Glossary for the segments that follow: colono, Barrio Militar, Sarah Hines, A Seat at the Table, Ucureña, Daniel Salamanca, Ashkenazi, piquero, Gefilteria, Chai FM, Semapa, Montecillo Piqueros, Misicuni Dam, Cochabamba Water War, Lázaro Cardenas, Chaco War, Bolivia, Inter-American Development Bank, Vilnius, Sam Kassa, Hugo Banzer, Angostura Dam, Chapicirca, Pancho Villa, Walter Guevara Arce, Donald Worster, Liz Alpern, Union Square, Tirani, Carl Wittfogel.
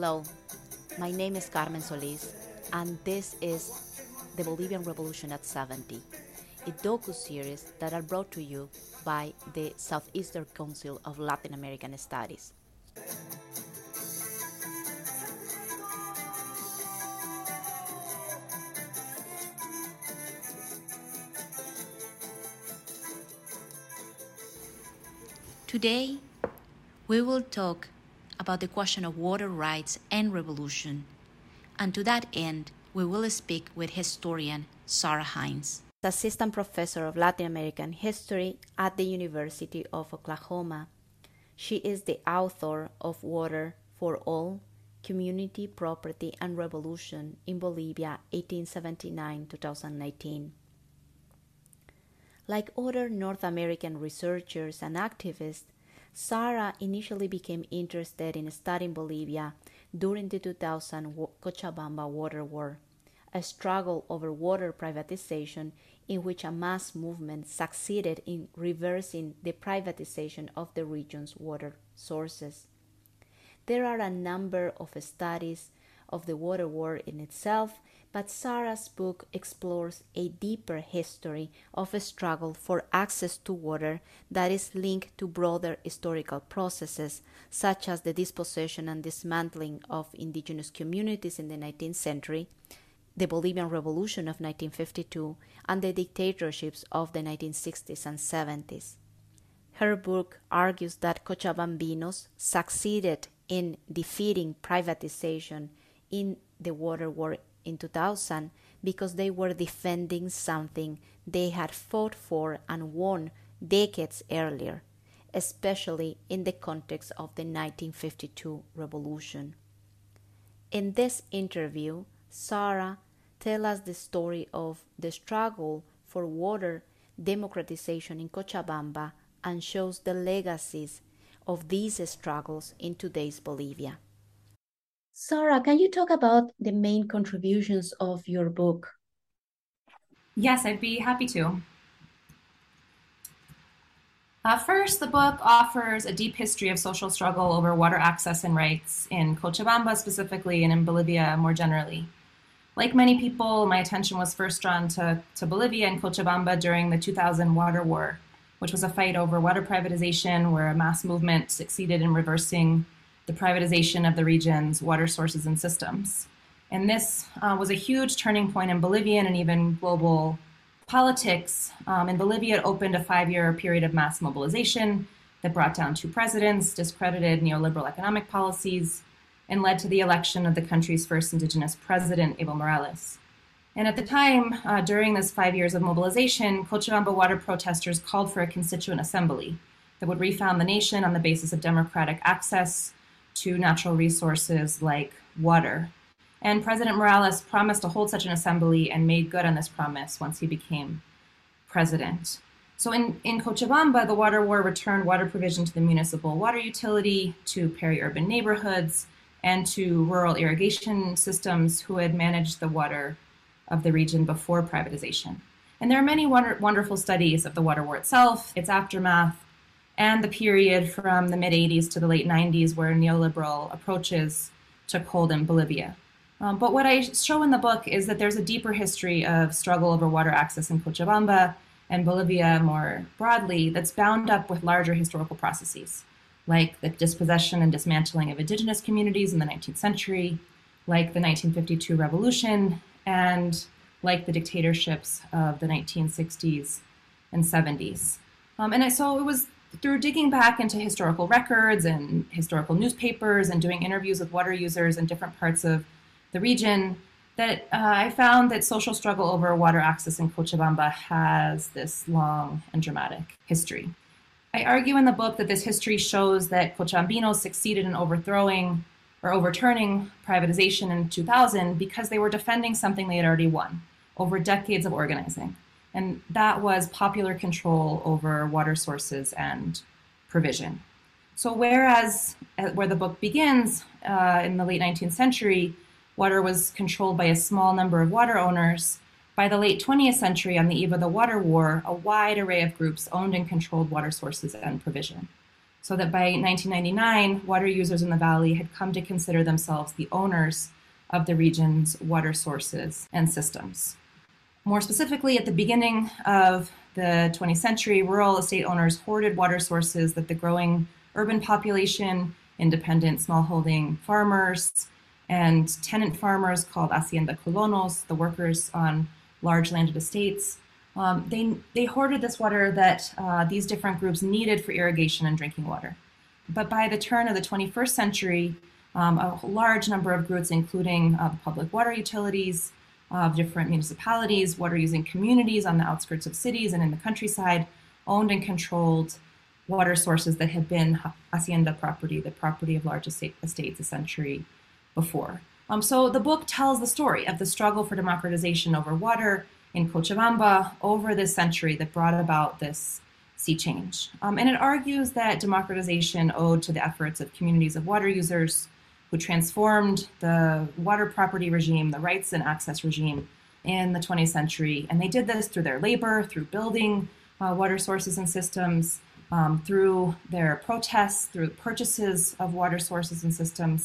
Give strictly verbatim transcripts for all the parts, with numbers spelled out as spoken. Hello, my name is Carmen Solís, and this is The Bolivian Revolution at seventy, a docu-series that are brought to you by the Southeastern Council of Latin American Studies. Today, we will talk about the question of water rights and revolution, and to that end, we will speak with historian Sarah Hines, assistant professor of Latin American history at the University of Oklahoma. She is the author of Water for All, Community, Property, and Revolution in Bolivia, eighteen seventy-nine to twenty nineteen. Like other North American researchers and activists, Sarah initially became interested in studying Bolivia during the two thousand Cochabamba Water War, a struggle over water privatization in which a mass movement succeeded in reversing the privatization of the region's water sources. There are a number of studies of the water war in itself, but Sarah's book explores a deeper history of a struggle for access to water that is linked to broader historical processes, such as the dispossession and dismantling of indigenous communities in the nineteenth century, the Bolivian Revolution of nineteen fifty-two, and the dictatorships of the nineteen sixties and seventies. Her book argues that Cochabambinos succeeded in defeating privatization in the water war in two thousand because they were defending something they had fought for and won decades earlier, especially in the context of the nineteen fifty-two revolution. In this interview, Sarah tells us the story of the struggle for water democratization in Cochabamba and shows the legacies of these struggles in today's Bolivia. Sarah, can you talk about the main contributions of your book? Yes, I'd be happy to. Uh, first, the book offers a deep history of social struggle over water access and rights in Cochabamba specifically and in Bolivia more generally. Like many people, my attention was first drawn to, to Bolivia and Cochabamba during the two thousand Water War, which was a fight over water privatization where a mass movement succeeded in reversing the privatization of the region's water sources and systems. And this uh, was a huge turning point in Bolivian and even global politics. Um, in Bolivia, it opened a five-year period of mass mobilization that brought down two presidents, discredited neoliberal economic policies, and led to the election of the country's first indigenous president, Evo Morales. And at the time, uh, during this five years of mobilization, Cochabamba water protesters called for a constituent assembly that would refound the nation on the basis of democratic access to natural resources like water. And President Morales promised to hold such an assembly and made good on this promise once he became president. So in, in Cochabamba, the water war returned water provision to the municipal water utility, to peri-urban neighborhoods, and to rural irrigation systems who had managed the water of the region before privatization. And there are many wonder, wonderful studies of the water war itself, its aftermath, and the period from the mid-eighties to the late nineties where neoliberal approaches took hold in Bolivia. Um, but what I show in the book is that there's a deeper history of struggle over water access in Cochabamba and Bolivia more broadly that's bound up with larger historical processes, like the dispossession and dismantling of indigenous communities in the nineteenth century, like the nineteen fifty-two revolution, and like the dictatorships of the nineteen sixties and seventies. Um, and so it was through digging back into historical records and historical newspapers and doing interviews with water users in different parts of the region that uh, I found that social struggle over water access in Cochabamba has this long and dramatic history. I argue in the book that this history shows that Cochabambinos succeeded in overthrowing or overturning privatization in two thousand because they were defending something they had already won over decades of organizing. And that was popular control over water sources and provision. So whereas, where the book begins uh, in the late nineteenth century, water was controlled by a small number of water owners. By the late twentieth century, on the eve of the Water War, a wide array of groups owned and controlled water sources and provision. so that by nineteen ninety-nine, water users in the valley had come to consider themselves the owners of the region's water sources and systems. More specifically, at the beginning of the twentieth century, rural estate owners hoarded water sources that the growing urban population, independent smallholding farmers, and tenant farmers called hacienda colonos, the workers on large landed estates, um, they, they hoarded this water that uh, these different groups needed for irrigation and drinking water. But by the turn of the twenty-first century, um, a large number of groups, including uh, public water utilities of uh, different municipalities, water-using communities on the outskirts of cities and in the countryside, owned and controlled water sources that had been hacienda property, the property of large estates a century before. Um, so the book tells the story of the struggle for democratization over water in Cochabamba over this century that brought about this sea change. Um, and it argues that democratization owed to the efforts of communities of water users who transformed the water property regime, the rights and access regime in the twentieth century. And they did this through their labor, through building uh, water sources and systems, Um, through their protests, through purchases of water sources and systems,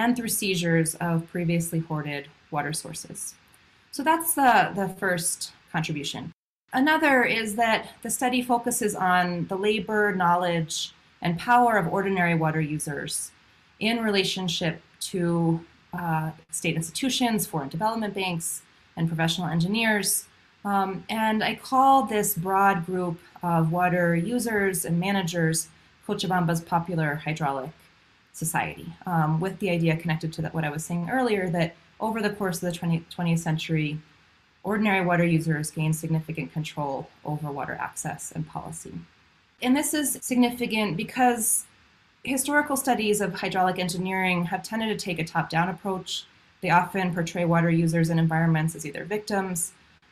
and through seizures of previously hoarded water sources. So that's the, the first contribution. Another is that the study focuses on the labor, knowledge, and power of ordinary water users in relationship to uh, state institutions, foreign development banks, and professional engineers. Um, and I call this broad group of water users and managers Cochabamba's popular hydraulic society, um, with the idea connected to that, what I was saying earlier, that over the course of the twentieth century, ordinary water users gained significant control over water access and policy. And this is significant because historical studies of hydraulic engineering have tended to take a top-down approach. They often portray water users and environments as either victims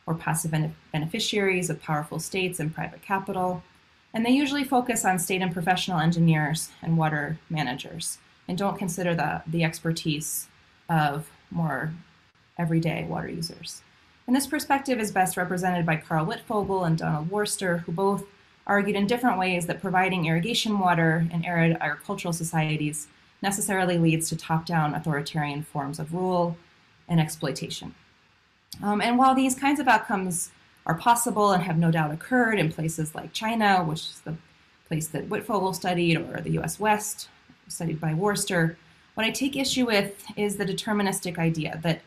or passive beneficiaries of powerful states and private capital. And they usually focus on state and professional engineers and water managers, and don't consider the, the expertise of more everyday water users. And this perspective is best represented by Carl Wittfogel and Donald Worster, who both argued in different ways that providing irrigation water in arid agricultural societies necessarily leads to top-down authoritarian forms of rule and exploitation. Um, and while these kinds of outcomes are possible and have no doubt occurred in places like China, which is the place that Wittfogel studied, or the U S West, studied by Worster, what I take issue with is the deterministic idea that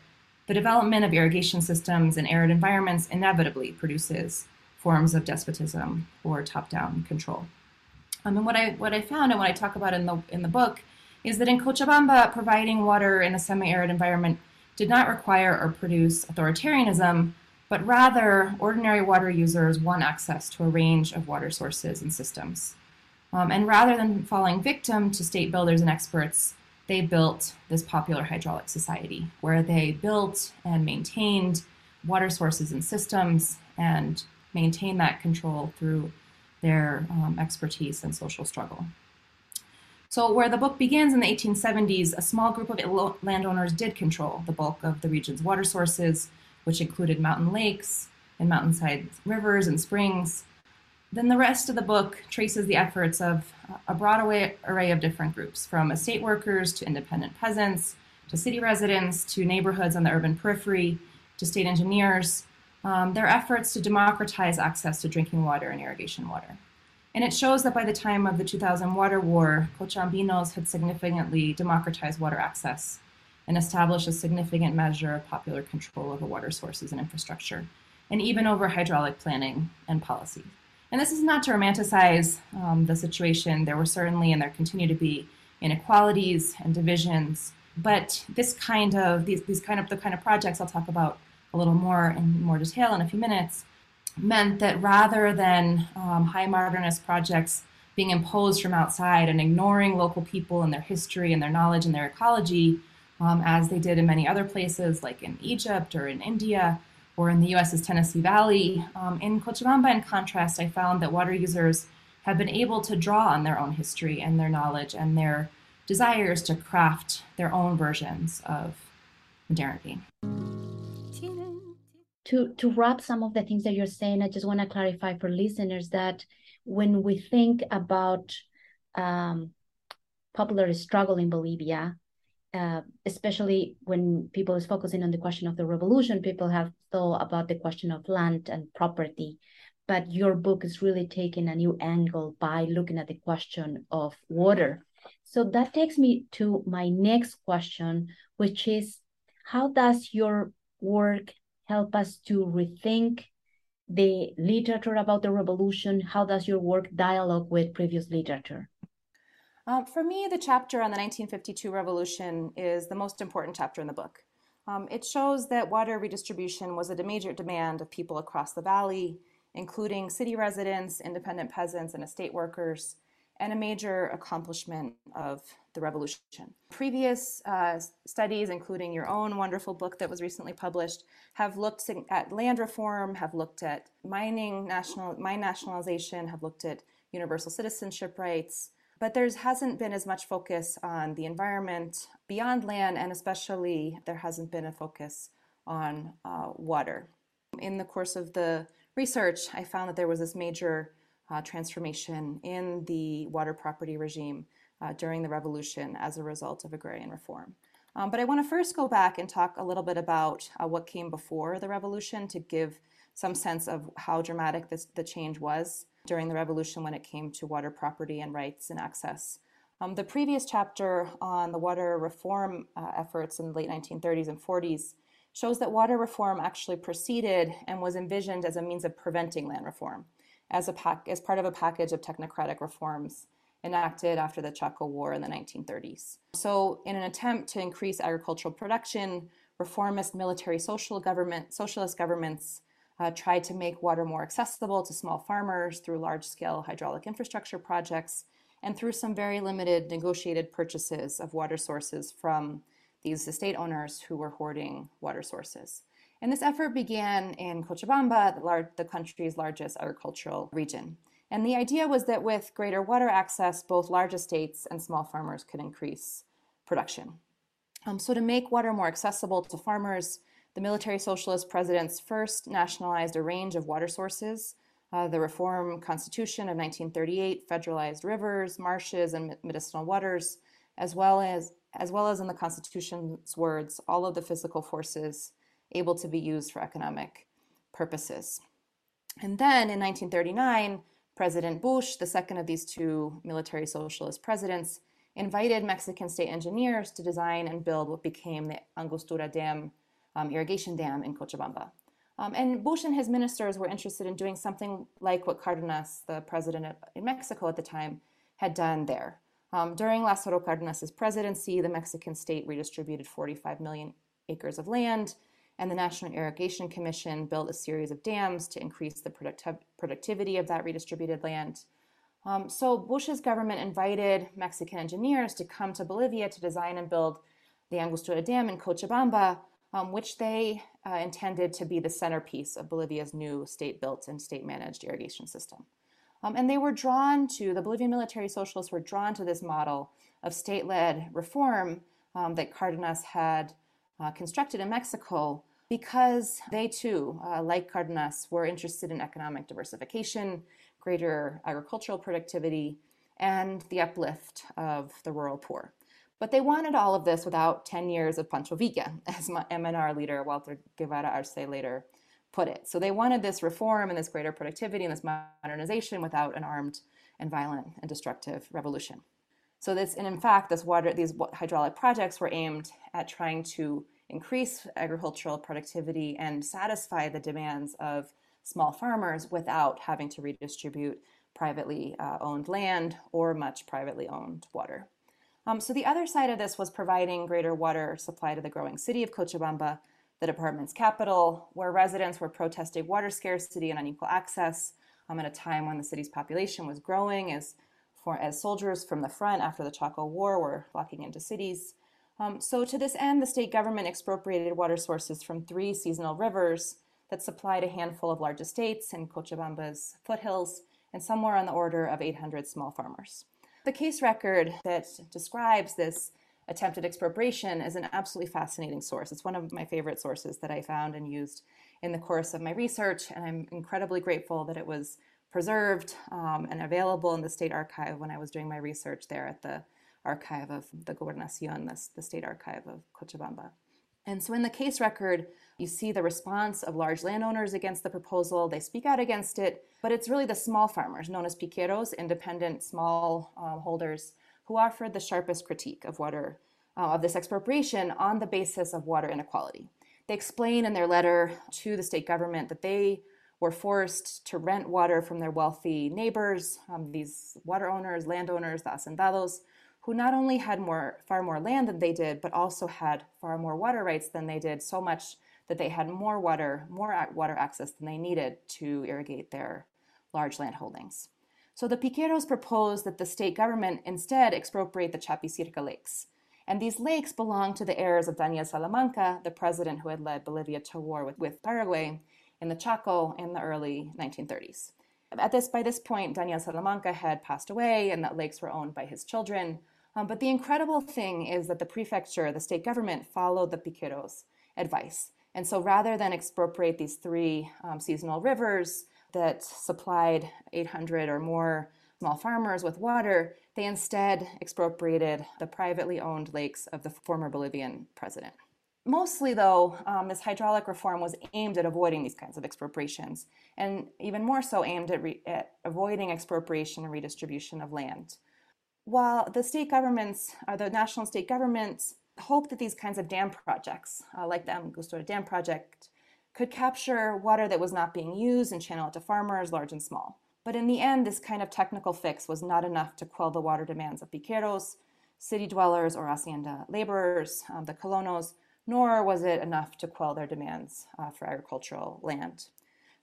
the development of irrigation systems in arid environments inevitably produces forms of despotism or top-down control. Um, and what I, what I found and what I talk about in the, in the book is that in Cochabamba, providing water in a semi-arid environment did not require or produce authoritarianism, but rather ordinary water users won access to a range of water sources and systems. Um, and rather than falling victim to state builders and experts, they built this popular hydraulic society where they built and maintained water sources and systems and maintained that control through their um, expertise and social struggle. So where the book begins in the eighteen seventies, a small group of landowners did control the bulk of the region's water sources, which included mountain lakes and mountainside rivers and springs. Then the rest of the book traces the efforts of a broad array of different groups, from estate workers to independent peasants, to city residents, to neighborhoods on the urban periphery, to state engineers, um, their efforts to democratize access to drinking water and irrigation water. And it shows that by the time of the two thousand Water War, Cochabambinos had significantly democratized water access and established a significant measure of popular control over water sources and infrastructure, and even over hydraulic planning and policy. And this is not to romanticize um, the situation. There were certainly, and there continue to be, inequalities and divisions. But this kind of, these, these kind of, the kind of projects I'll talk about a little more in more detail in a few minutes, meant that rather than um, high modernist projects being imposed from outside and ignoring local people and their history and their knowledge and their ecology, um, as they did in many other places, like in Egypt or in India or in the U S's Tennessee Valley, um, in Cochabamba, in contrast, I found that water users have been able to draw on their own history and their knowledge and their desires to craft their own versions of modernity. To, to wrap some of the things that you're saying, I just want to clarify for listeners that when we think about um, popular struggle in Bolivia, uh, especially when people is focusing on the question of the revolution, people have thought about the question of land and property. But your book is really taking a new angle by looking at the question of water. So that takes me to my next question, which is, how does your work help us to rethink the literature about the revolution? How does your work dialogue with previous literature? Uh, for me, the chapter on the nineteen fifty-two revolution is the most important chapter in the book. Um, it shows that water redistribution was a major demand of people across the valley, including city residents, independent peasants, and estate workers, and a major accomplishment of the revolution. Previous uh, studies, including your own wonderful book that was recently published, have looked at land reform, have looked at mining, national, mine nationalization, have looked at universal citizenship rights, but there hasn't been as much focus on the environment beyond land, and especially there hasn't been a focus on uh, water. In the course of the research, I found that there was this major Uh, transformation in the water property regime uh, during the revolution as a result of agrarian reform. Um, but I want to first go back and talk a little bit about uh, what came before the revolution to give some sense of how dramatic this, the change was during the revolution when it came to water property and rights and access. Um, the previous chapter on the water reform uh, efforts in the late nineteen thirties and forties shows that water reform actually preceded and was envisioned as a means of preventing land reform, as a pack, as part of a package of technocratic reforms enacted after the Chaco War in the nineteen thirties. So in an attempt to increase agricultural production, reformist military social government, socialist governments uh, tried to make water more accessible to small farmers through large-scale hydraulic infrastructure projects and through some very limited negotiated purchases of water sources from these estate owners who were hoarding water sources. And this effort began in Cochabamba, the, large, the country's largest agricultural region. And the idea was that with greater water access, both large estates and small farmers could increase production. Um, so to make water more accessible to farmers, the military socialist presidents first nationalized a range of water sources. Uh, the Reform Constitution of nineteen thirty-eight federalized rivers, marshes, and medicinal waters, as well as, as well as in the Constitution's words, all of the physical forces able to be used for economic purposes. And then in nineteen thirty-nine, President Bush, the second of these two military socialist presidents, invited Mexican state engineers to design and build what became the Angostura Dam um, irrigation dam in Cochabamba. Um, and Bush and his ministers were interested in doing something like what Cardenas, the president of, in Mexico at the time, had done there. Um, during Lázaro Cardenas's presidency, the Mexican state redistributed forty-five million acres of land, and the National Irrigation Commission built a series of dams to increase the producti- productivity of that redistributed land. Um, so Bush's government invited Mexican engineers to come to Bolivia to design and build the Angostura Dam in Cochabamba, um, which they uh, intended to be the centerpiece of Bolivia's new state-built and state-managed irrigation system. Um, and they were drawn to, the Bolivian military socialists were drawn to this model of state-led reform um, that Cardenas had Uh, constructed in Mexico, because they too, uh, like Cardenas, were interested in economic diversification, greater agricultural productivity, and the uplift of the rural poor. But they wanted all of this without ten years of Pancho Villa, as M N R leader Walter Guevara Arce later put it. So they wanted this reform and this greater productivity and this modernization without an armed and violent and destructive revolution. So this, and in fact, this water, these hydraulic projects were aimed at trying to increase agricultural productivity and satisfy the demands of small farmers without having to redistribute privately uh, owned land or much privately owned water. Um, so the other side of this was providing greater water supply to the growing city of Cochabamba, the department's capital, where residents were protesting water scarcity and unequal access um, at a time when the city's population was growing as as soldiers from the front after the Chaco War were flocking into cities. Um, so to this end, the state government expropriated water sources from three seasonal rivers that supplied a handful of large estates in Cochabamba's foothills and somewhere on the order of eight hundred small farmers. The case record that describes this attempted expropriation is an absolutely fascinating source. It's one of my favorite sources that I found and used in the course of my research, and I'm incredibly grateful that it was preserved um, and available in the state archive when I was doing my research there at the archive of the Gobernación, the, the state archive of Cochabamba. And so in the case record, you see the response of large landowners against the proposal. They speak out against it, but it's really the small farmers, known as piqueros, independent small uh, holders, who offered the sharpest critique of water, uh, of this expropriation on the basis of water inequality. They explain in their letter to the state government that they were forced to rent water from their wealthy neighbors, um, these water owners, landowners, the hacendados, who not only had more, far more land than they did, but also had far more water rights than they did, so much that they had more water, more water access than they needed to irrigate their large land holdings. So the piqueros proposed that the state government instead expropriate the Chapicirca lakes. And these lakes belonged to the heirs of Daniel Salamanca, the president who had led Bolivia to war with, with Paraguay in the Chaco in the early nineteen thirties. At this, by this point, Daniel Salamanca had passed away and the lakes were owned by his children. Um, but the incredible thing is that the prefecture, the state government, followed the piqueros' advice. And so rather than expropriate these three um, seasonal rivers that supplied eight hundred or more small farmers with water, they instead expropriated the privately owned lakes of the former Bolivian president. Mostly, though, um, this hydraulic reform was aimed at avoiding these kinds of expropriations, and even more so aimed at, re at avoiding expropriation and redistribution of land. While the state governments, or the national and state governments, hoped that these kinds of dam projects, uh, like the Angostura Dam project, could capture water that was not being used and channel it to farmers, large and small. But in the end, this kind of technical fix was not enough to quell the water demands of piqueros, city dwellers, or hacienda laborers, um, the colonos, nor was it enough to quell their demands uh, for agricultural land.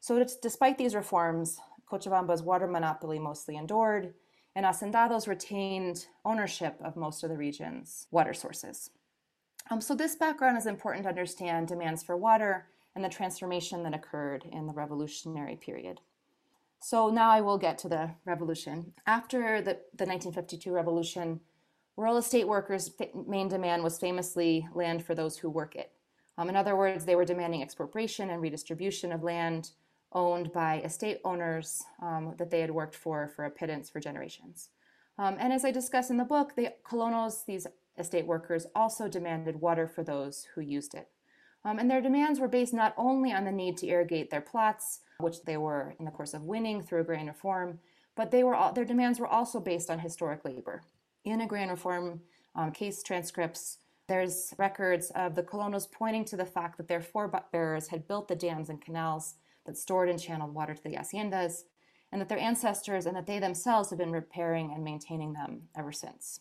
So it's, despite these reforms, Cochabamba's water monopoly mostly endured, and hacendados retained ownership of most of the region's water sources. Um, so this background is important to understand demands for water and the transformation that occurred in the revolutionary period. So now I will get to the revolution. After the, the nineteen fifty-two revolution, rural estate workers' main demand was famously land for those who work it. Um, in other words, they were demanding expropriation and redistribution of land owned by estate owners um, that they had worked for for a pittance for generations. Um, and as I discuss in the book, the colonos, these estate workers, also demanded water for those who used it. Um, and their demands were based not only on the need to irrigate their plots, which they were in the course of winning through agrarian reform, but they were all, their demands were also based on historic labor. In agrarian reform um, case transcripts, there's records of the colonos pointing to the fact that their forebearers had built the dams and canals that stored and channeled water to the haciendas, and that their ancestors and that they themselves have been repairing and maintaining them ever since.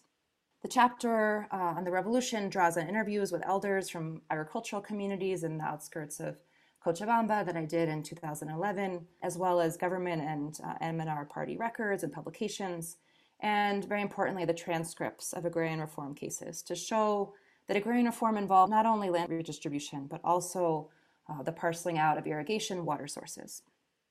The chapter uh, on the revolution draws on interviews with elders from agricultural communities in the outskirts of Cochabamba that I did in two thousand eleven, as well as government and uh, M N R party records and publications, and very importantly, the transcripts of agrarian reform cases to show that agrarian reform involved not only land redistribution, but also uh, the parceling out of irrigation water sources.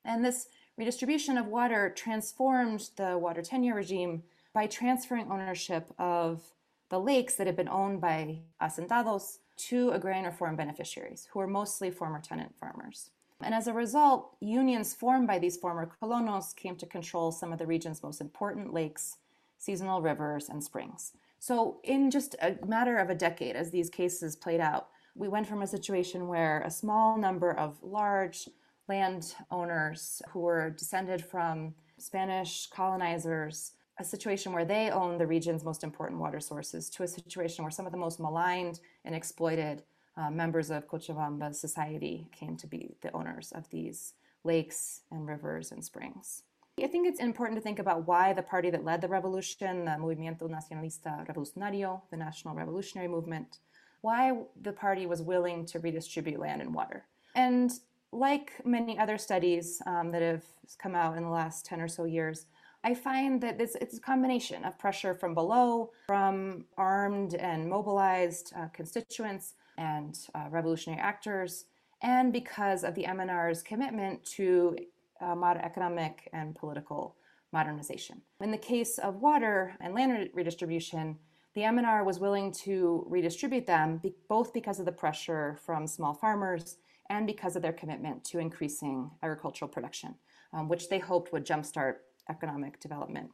And this redistribution of water transformed the water tenure regime by transferring ownership of the lakes that had been owned by hacendados to agrarian reform beneficiaries, who were mostly former tenant farmers. And as a result, unions formed by these former colonos came to control some of the region's most important lakes, seasonal rivers, and springs. So in just a matter of a decade, as these cases played out, we went from a situation where a small number of large land owners who were descended from Spanish colonizers, a situation where they owned the region's most important water sources, to a situation where some of the most maligned and exploited Uh, members of Cochabamba society came to be the owners of these lakes and rivers and springs. I think it's important to think about why the party that led the revolution, the Movimiento Nacionalista Revolucionario, the National Revolutionary Movement, why the party was willing to redistribute land and water. And like many other studies um, that have come out in the last ten or so years, I find that this, it's a combination of pressure from below, from armed and mobilized uh, constituents, and uh, revolutionary actors, and because of the M N R's commitment to uh, modern economic and political modernization. In the case of water and land redistribution, the M N R was willing to redistribute them be both because of the pressure from small farmers and because of their commitment to increasing agricultural production. um, which they hoped would jumpstart economic development,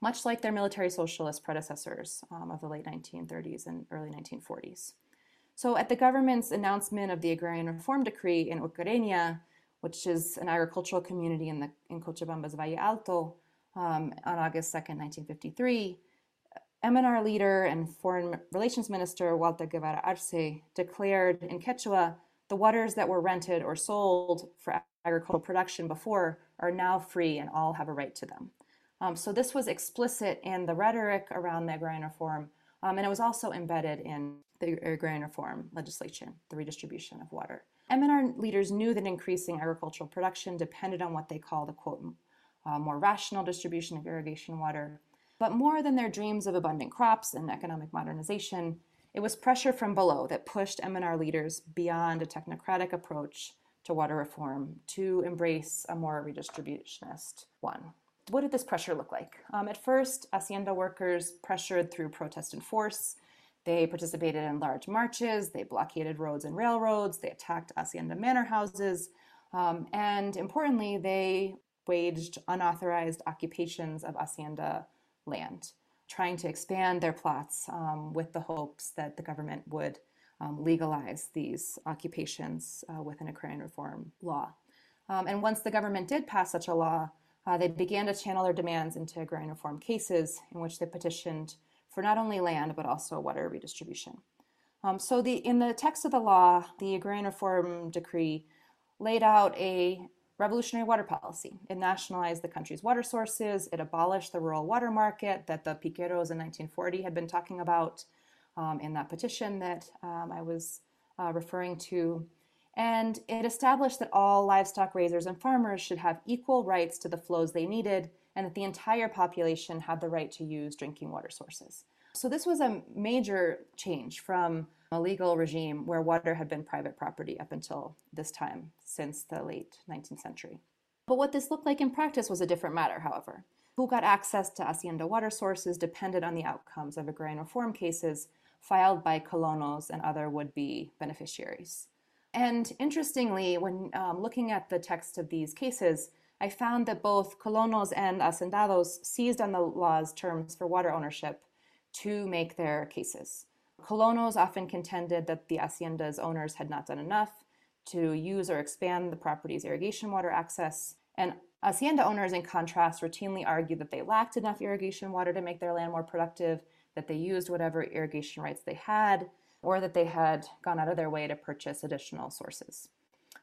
much like their military socialist predecessors um, of the late nineteen thirties and early nineteen forties. So at the government's announcement of the Agrarian Reform Decree in Ucureña, which is an agricultural community in, the, in Cochabamba's Valle Alto, um, on August second, nineteen fifty-three, M N R leader and Foreign Relations Minister Walter Guevara Arce declared in Quechua, the waters that were rented or sold for agricultural production before are now free and all have a right to them. Um, so this was explicit in the rhetoric around the agrarian reform, um, and it was also embedded in the agrarian reform legislation, the redistribution of water. M N R leaders knew that increasing agricultural production depended on what they call the quote, uh, more rational distribution of irrigation water. But more than their dreams of abundant crops and economic modernization, it was pressure from below that pushed M N R leaders beyond a technocratic approach to water reform to embrace a more redistributionist one. What did this pressure look like? Um, at first, hacienda workers pressured through protest and force. They participated in large marches, they blockaded roads and railroads, they attacked hacienda manor houses, um, and importantly, they waged unauthorized occupations of hacienda land, trying to expand their plots um, with the hopes that the government would um, legalize these occupations uh, with an agrarian reform law. Um, and once the government did pass such a law, uh, they began to channel their demands into agrarian reform cases in which they petitioned for not only land, but also water redistribution. Um, so the, in the text of the law, the Agrarian Reform Decree laid out a revolutionary water policy. It nationalized the country's water sources. It abolished the rural water market that the Piqueros in nineteen forty had been talking about um, in that petition that um, I was uh, referring to. And it established that all livestock raisers and farmers should have equal rights to the flows they needed, and that the entire population had the right to use drinking water sources. So this was a major change from a legal regime where water had been private property up until this time, since the late nineteenth century. But what this looked like in practice was a different matter, however. Who got access to hacienda water sources depended on the outcomes of agrarian reform cases filed by colonos and other would-be beneficiaries. And interestingly, when um, looking at the text of these cases, I found that both colonos and hacendados seized on the law's terms for water ownership to make their cases. Colonos often contended that the hacienda's owners had not done enough to use or expand the property's irrigation water access, and hacienda owners, in contrast, routinely argued that they lacked enough irrigation water to make their land more productive, that they used whatever irrigation rights they had, or that they had gone out of their way to purchase additional sources.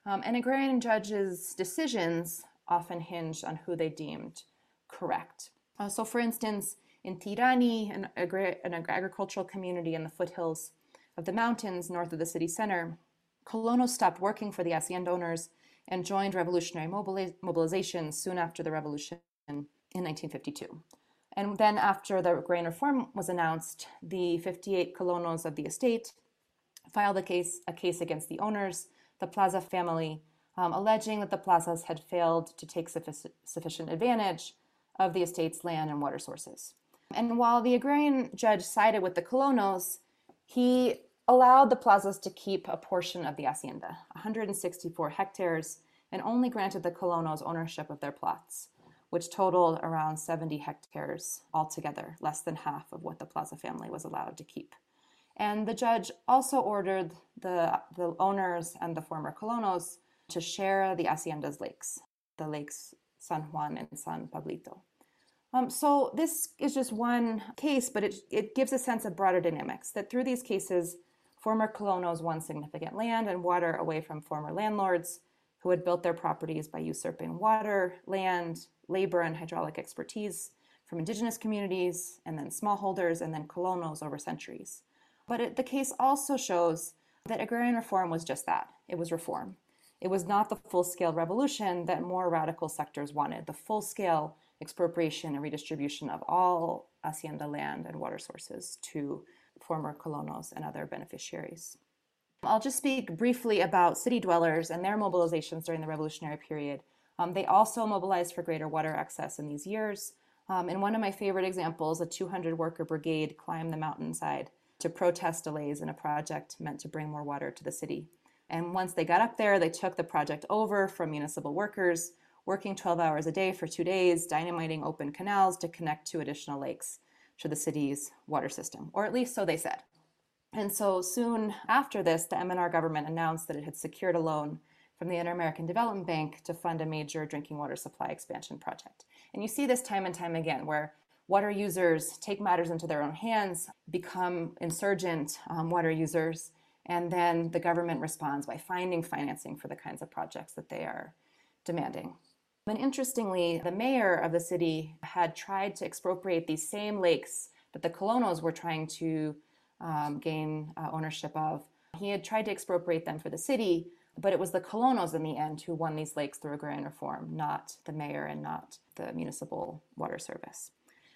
Um, and agrarian judges' decisions often hinged on who they deemed correct. Uh, so for instance, in Tirani, an, agri an agricultural community in the foothills of the mountains north of the city center, colonos stopped working for the hacienda owners and joined revolutionary mobiliz mobilizations soon after the revolution in nineteen fifty-two. And then after the grain reform was announced, the fifty-eight colonos of the estate filed a case, a case against the owners, the Plaza family, Um, alleging that the plazas had failed to take suffic sufficient advantage of the estate's land and water sources. And while the agrarian judge sided with the colonos, he allowed the plazas to keep a portion of the hacienda, one hundred sixty-four hectares, and only granted the colonos ownership of their plots, which totaled around seventy hectares altogether, less than half of what the Plaza family was allowed to keep. And the judge also ordered the, the owners and the former colonos to share the hacienda's lakes, the lakes San Juan and San Pablito. Um, so this is just one case, but it, it gives a sense of broader dynamics, that through these cases, former colonos won significant land and water away from former landlords who had built their properties by usurping water, land, labor, and hydraulic expertise from indigenous communities, and then smallholders, and then colonos over centuries. But it, the case also shows that agrarian reform was just that. It was reform. It was not the full-scale revolution that more radical sectors wanted, the full-scale expropriation and redistribution of all hacienda land and water sources to former colonos and other beneficiaries. I'll just speak briefly about city dwellers and their mobilizations during the revolutionary period. Um, they also mobilized for greater water access in these years. Um, in one of my favorite examples, a two hundred worker brigade climbed the mountainside to protest delays in a project meant to bring more water to the city. And once they got up there, they took the project over from municipal workers, working twelve hours a day for two days, dynamiting open canals to connect two additional lakes to the city's water system, or at least so they said. And so soon after this, the M N R government announced that it had secured a loan from the Inter-American Development Bank to fund a major drinking water supply expansion project. And you see this time and time again, where water users take matters into their own hands, become insurgent um, water users, and then the government responds by finding financing for the kinds of projects that they are demanding. And interestingly, the mayor of the city had tried to expropriate these same lakes that the colonos were trying to um, gain uh, ownership of. He had tried to expropriate them for the city, but it was the colonos in the end who won these lakes through agrarian reform, not the mayor and not the municipal water service.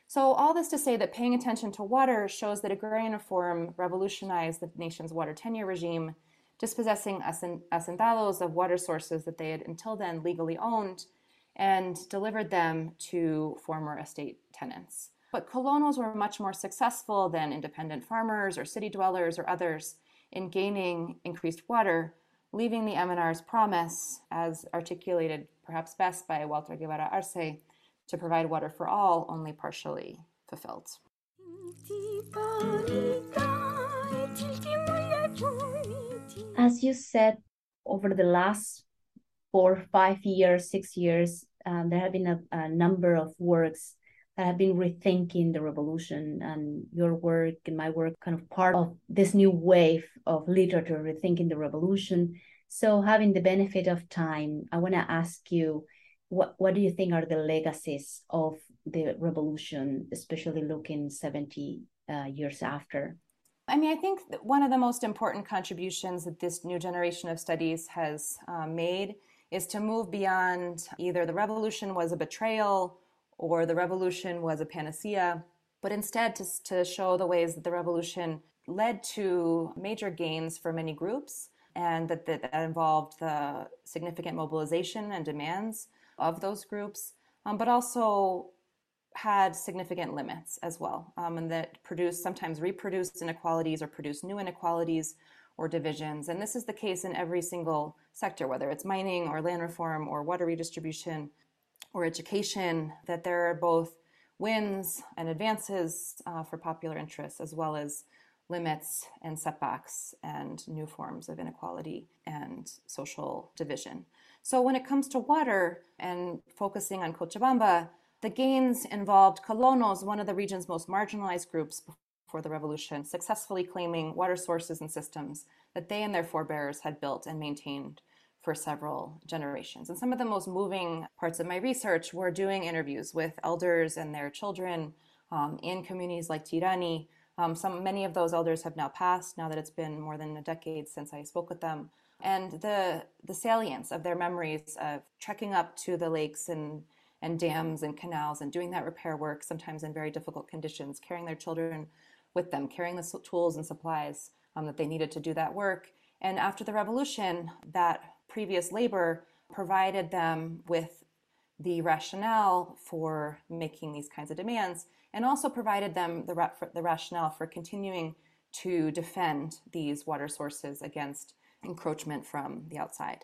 So all this to say that paying attention to water shows that agrarian reform revolutionized the nation's water tenure regime, dispossessing hacendados of water sources that they had until then legally owned, and delivered them to former estate tenants. But colonos were much more successful than independent farmers or city dwellers or others in gaining increased water, leaving the M N R's promise, as articulated perhaps best by Walter Guevara Arce, to provide water for all, only partially fulfilled. As you said, over the last four, five years, six years, um, there have been a, a number of works that have been rethinking the revolution, and your work and my work kind of part of this new wave of literature rethinking the revolution. So having the benefit of time, I want to ask you, what, what do you think are the legacies of the revolution, especially looking seventy uh, years after? I mean, I think one of the most important contributions that this new generation of studies has uh, made is to move beyond either the revolution was a betrayal or the revolution was a panacea, but instead to, to show the ways that the revolution led to major gains for many groups, and that, that, that involved the significant mobilization and demands of those groups, um, but also had significant limits as well, um, and that produced, sometimes reproduced inequalities or produced new inequalities or divisions. And this is the case in every single sector, whether it's mining or land reform or water redistribution or education, that there are both wins and advances uh, for popular interests, as well as limits and setbacks and new forms of inequality and social division. So when it comes to water and focusing on Cochabamba, the gains involved colonos, one of the region's most marginalized groups before the revolution, successfully claiming water sources and systems that they and their forebears had built and maintained for several generations. And some of the most moving parts of my research were doing interviews with elders and their children um, in communities like Tirani. Um, some, many of those elders have now passed, now that it's been more than a decade since I spoke with them. And the, the salience of their memories of trekking up to the lakes and, and dams and canals and doing that repair work, sometimes in very difficult conditions, carrying their children with them, carrying the tools and supplies um, that they needed to do that work. And after the revolution, that previous labor provided them with the rationale for making these kinds of demands, and also provided them the, ra the rationale for continuing to defend these water sources against encroachment from the outside.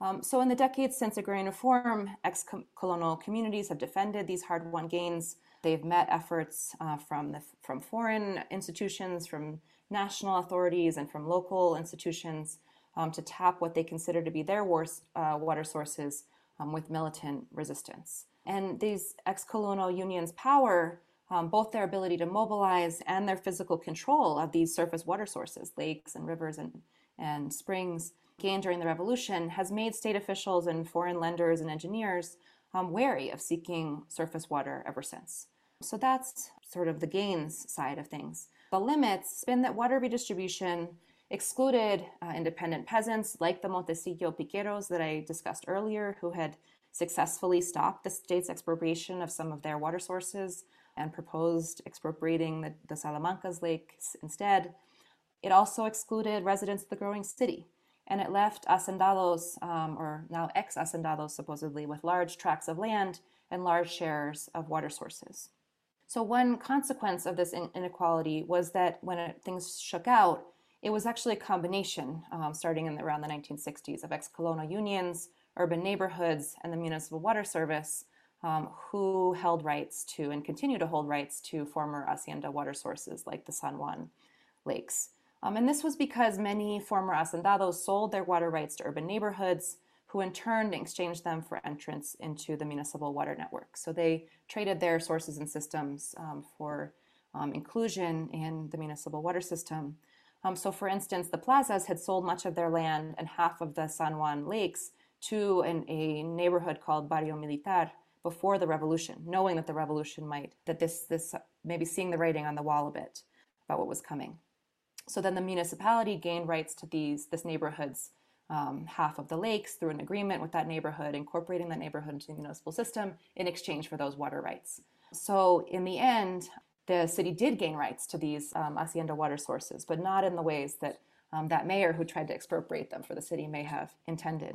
Um, so in the decades since agrarian reform, ex-colonial communities have defended these hard-won gains. They've met efforts uh, from, the, from foreign institutions, from national authorities, and from local institutions, Um, to tap what they consider to be their war, uh, water sources um, with militant resistance. And these ex-colonial unions' power, um, both their ability to mobilize and their physical control of these surface water sources, lakes and rivers and, and springs, gained during the revolution, has made state officials and foreign lenders and engineers um, wary of seeking surface water ever since. So that's sort of the gains side of things. The limits have been that water redistribution excluded uh, independent peasants like the Montecillo Piqueros that I discussed earlier, who had successfully stopped the state's expropriation of some of their water sources and proposed expropriating the, the Salamanca's lakes instead. It also excluded residents of the growing city, and it left hacendados, um, or now ex-hacendados supposedly, with large tracts of land and large shares of water sources. So one consequence of this in inequality was that when it, things shook out, it was actually a combination, um, starting in the, around the nineteen sixties, of ex-colonial unions, urban neighborhoods, and the municipal water service, um, who held rights to and continue to hold rights to former hacienda water sources like the San Juan lakes. Um, and this was because many former hacendados sold their water rights to urban neighborhoods, who in turn exchanged them for entrance into the municipal water network. So they traded their sources and systems um, for um, inclusion in the municipal water system. Um, so for instance, the plazas had sold much of their land and half of the San Juan lakes to an, a neighborhood called Barrio Militar before the revolution, knowing that the revolution might, that this, this maybe seeing the writing on the wall a bit about what was coming. So then the municipality gained rights to these, this neighborhood's Um, half of the lakes through an agreement with that neighborhood, incorporating that neighborhood into the municipal system in exchange for those water rights. So in the end, the city did gain rights to these um, hacienda water sources, but not in the ways that um, that mayor who tried to expropriate them for the city may have intended.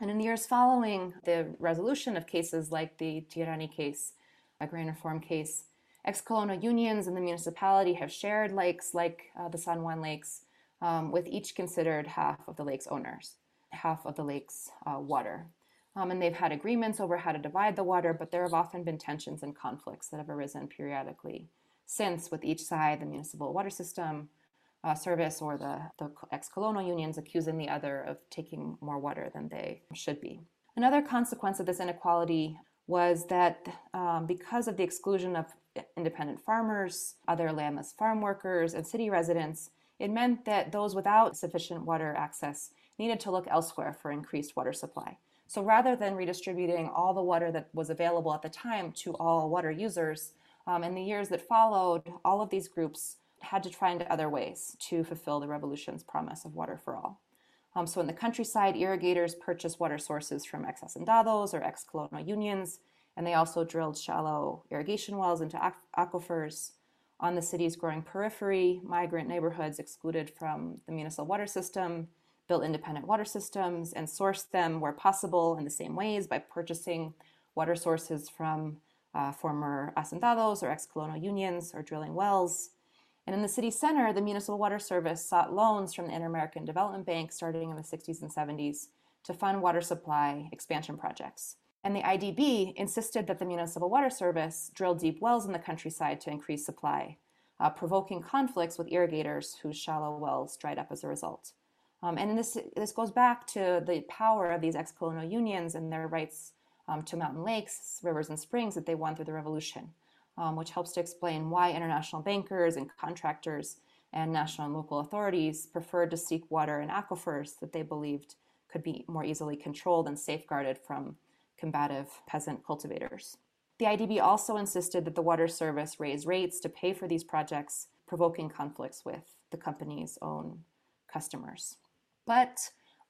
And in the years following the resolution of cases like the Tirani case, a grain reform case, ex-colonial unions and the municipality have shared lakes like uh, the San Juan lakes, Um, with each considered half of the lake's owners, half of the lake's uh, water. Um, and they've had agreements over how to divide the water, but there have often been tensions and conflicts that have arisen periodically since, with each side, the municipal water system uh, service or the, the ex-colonial unions accusing the other of taking more water than they should be. Another consequence of this inequality was that um, because of the exclusion of independent farmers, other landless farm workers, and city residents, it meant that those without sufficient water access needed to look elsewhere for increased water supply. So rather than redistributing all the water that was available at the time to all water users, um, in the years that followed, all of these groups had to find other ways to fulfill the revolution's promise of water for all. Um, so in the countryside, irrigators purchased water sources from ex-hacendados or ex-colonial unions, and they also drilled shallow irrigation wells into aqu aquifers. On the city's growing periphery, migrant neighborhoods excluded from the municipal water system built independent water systems and sourced them where possible in the same ways by purchasing water sources from uh, former hacendados or ex-colonial unions or drilling wells. And in the city center, the municipal water service sought loans from the Inter-American Development Bank starting in the sixties and seventies to fund water supply expansion projects. And the I D B insisted that the municipal water service drill deep wells in the countryside to increase supply, uh, provoking conflicts with irrigators whose shallow wells dried up as a result. Um, and this, this goes back to the power of these ex-colonial unions and their rights um, to mountain lakes, rivers, and springs that they won through the revolution, um, which helps to explain why international bankers and contractors and national and local authorities preferred to seek water in aquifers that they believed could be more easily controlled and safeguarded from combative peasant cultivators. The I D B also insisted that the water service raise rates to pay for these projects, provoking conflicts with the company's own customers. But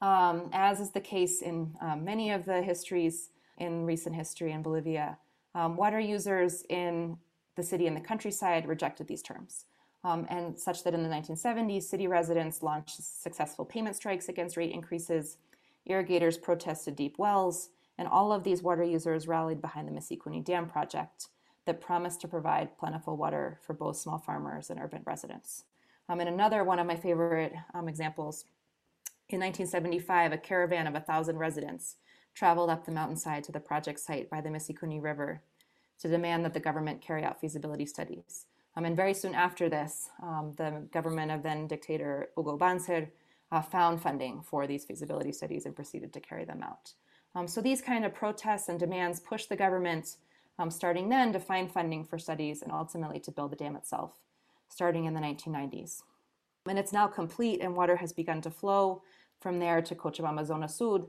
um, as is the case in uh, many of the histories in recent history in Bolivia, um, water users in the city and the countryside rejected these terms, um, and such that in the nineteen seventies, city residents launched successful payment strikes against rate increases, irrigators protested deep wells, and all of these water users rallied behind the Misicuni Dam project that promised to provide plentiful water for both small farmers and urban residents. Um, and another one of my favorite um, examples, in nineteen seventy-five, a caravan of one thousand residents traveled up the mountainside to the project site by the Misicuni River to demand that the government carry out feasibility studies. Um, and very soon after this, um, the government of then-dictator Hugo Banzer uh, found funding for these feasibility studies and proceeded to carry them out. Um, so these kind of protests and demands pushed the government, um, starting then, to find funding for studies and ultimately to build the dam itself, starting in the nineteen nineties. And it's now complete, and water has begun to flow from there to Cochabamba Zona Sud,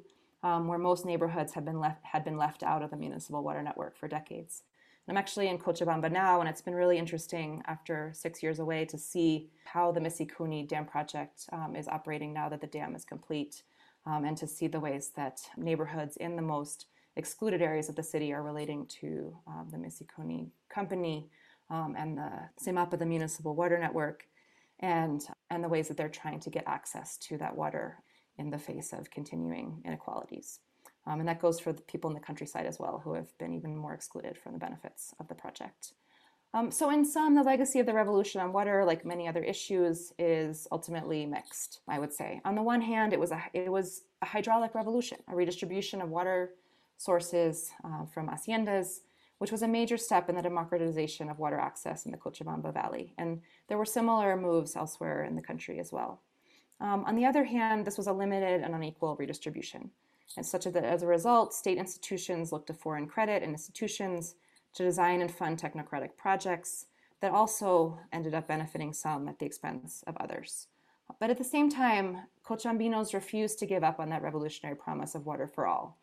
um, where most neighborhoods have been left, had been left out of the municipal water network for decades. And I'm actually in Cochabamba now, and it's been really interesting after six years away to see how the Misicuni Dam project um, is operating now that the dam is complete. Um, and to see the ways that neighborhoods in the most excluded areas of the city are relating to um, the Misicuni company um, and the Semapa, the municipal water network, and, and the ways that they're trying to get access to that water in the face of continuing inequalities. Um, and that goes for the people in the countryside as well, who have been even more excluded from the benefits of the project. Um, so in sum, the legacy of the revolution on water, like many other issues, is ultimately mixed, I would say. On the one hand, it was, a, it was a hydraulic revolution, a redistribution of water sources uh, from haciendas, which was a major step in the democratization of water access in the Cochabamba Valley. And there were similar moves elsewhere in the country as well. Um, on the other hand, this was a limited and unequal redistribution. And such that as a result, state institutions looked to foreign credit and institutions to design and fund technocratic projects that also ended up benefiting some at the expense of others. But at the same time, Cochabambinos refused to give up on that revolutionary promise of water for all.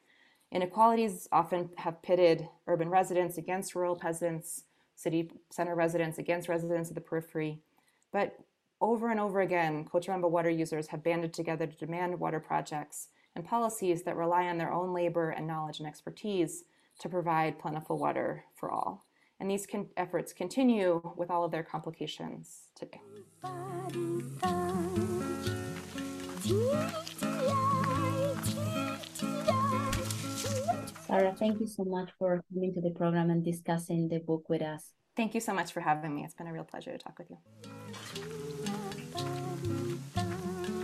Inequalities often have pitted urban residents against rural peasants, city center residents against residents of the periphery. But over and over again, Cochabamba water users have banded together to demand water projects and policies that rely on their own labor and knowledge and expertise to provide plentiful water for all. And these con- efforts continue with all of their complications today. Sarah, thank you so much for coming to the program and discussing the book with us. Thank you so much for having me. It's been a real pleasure to talk with you.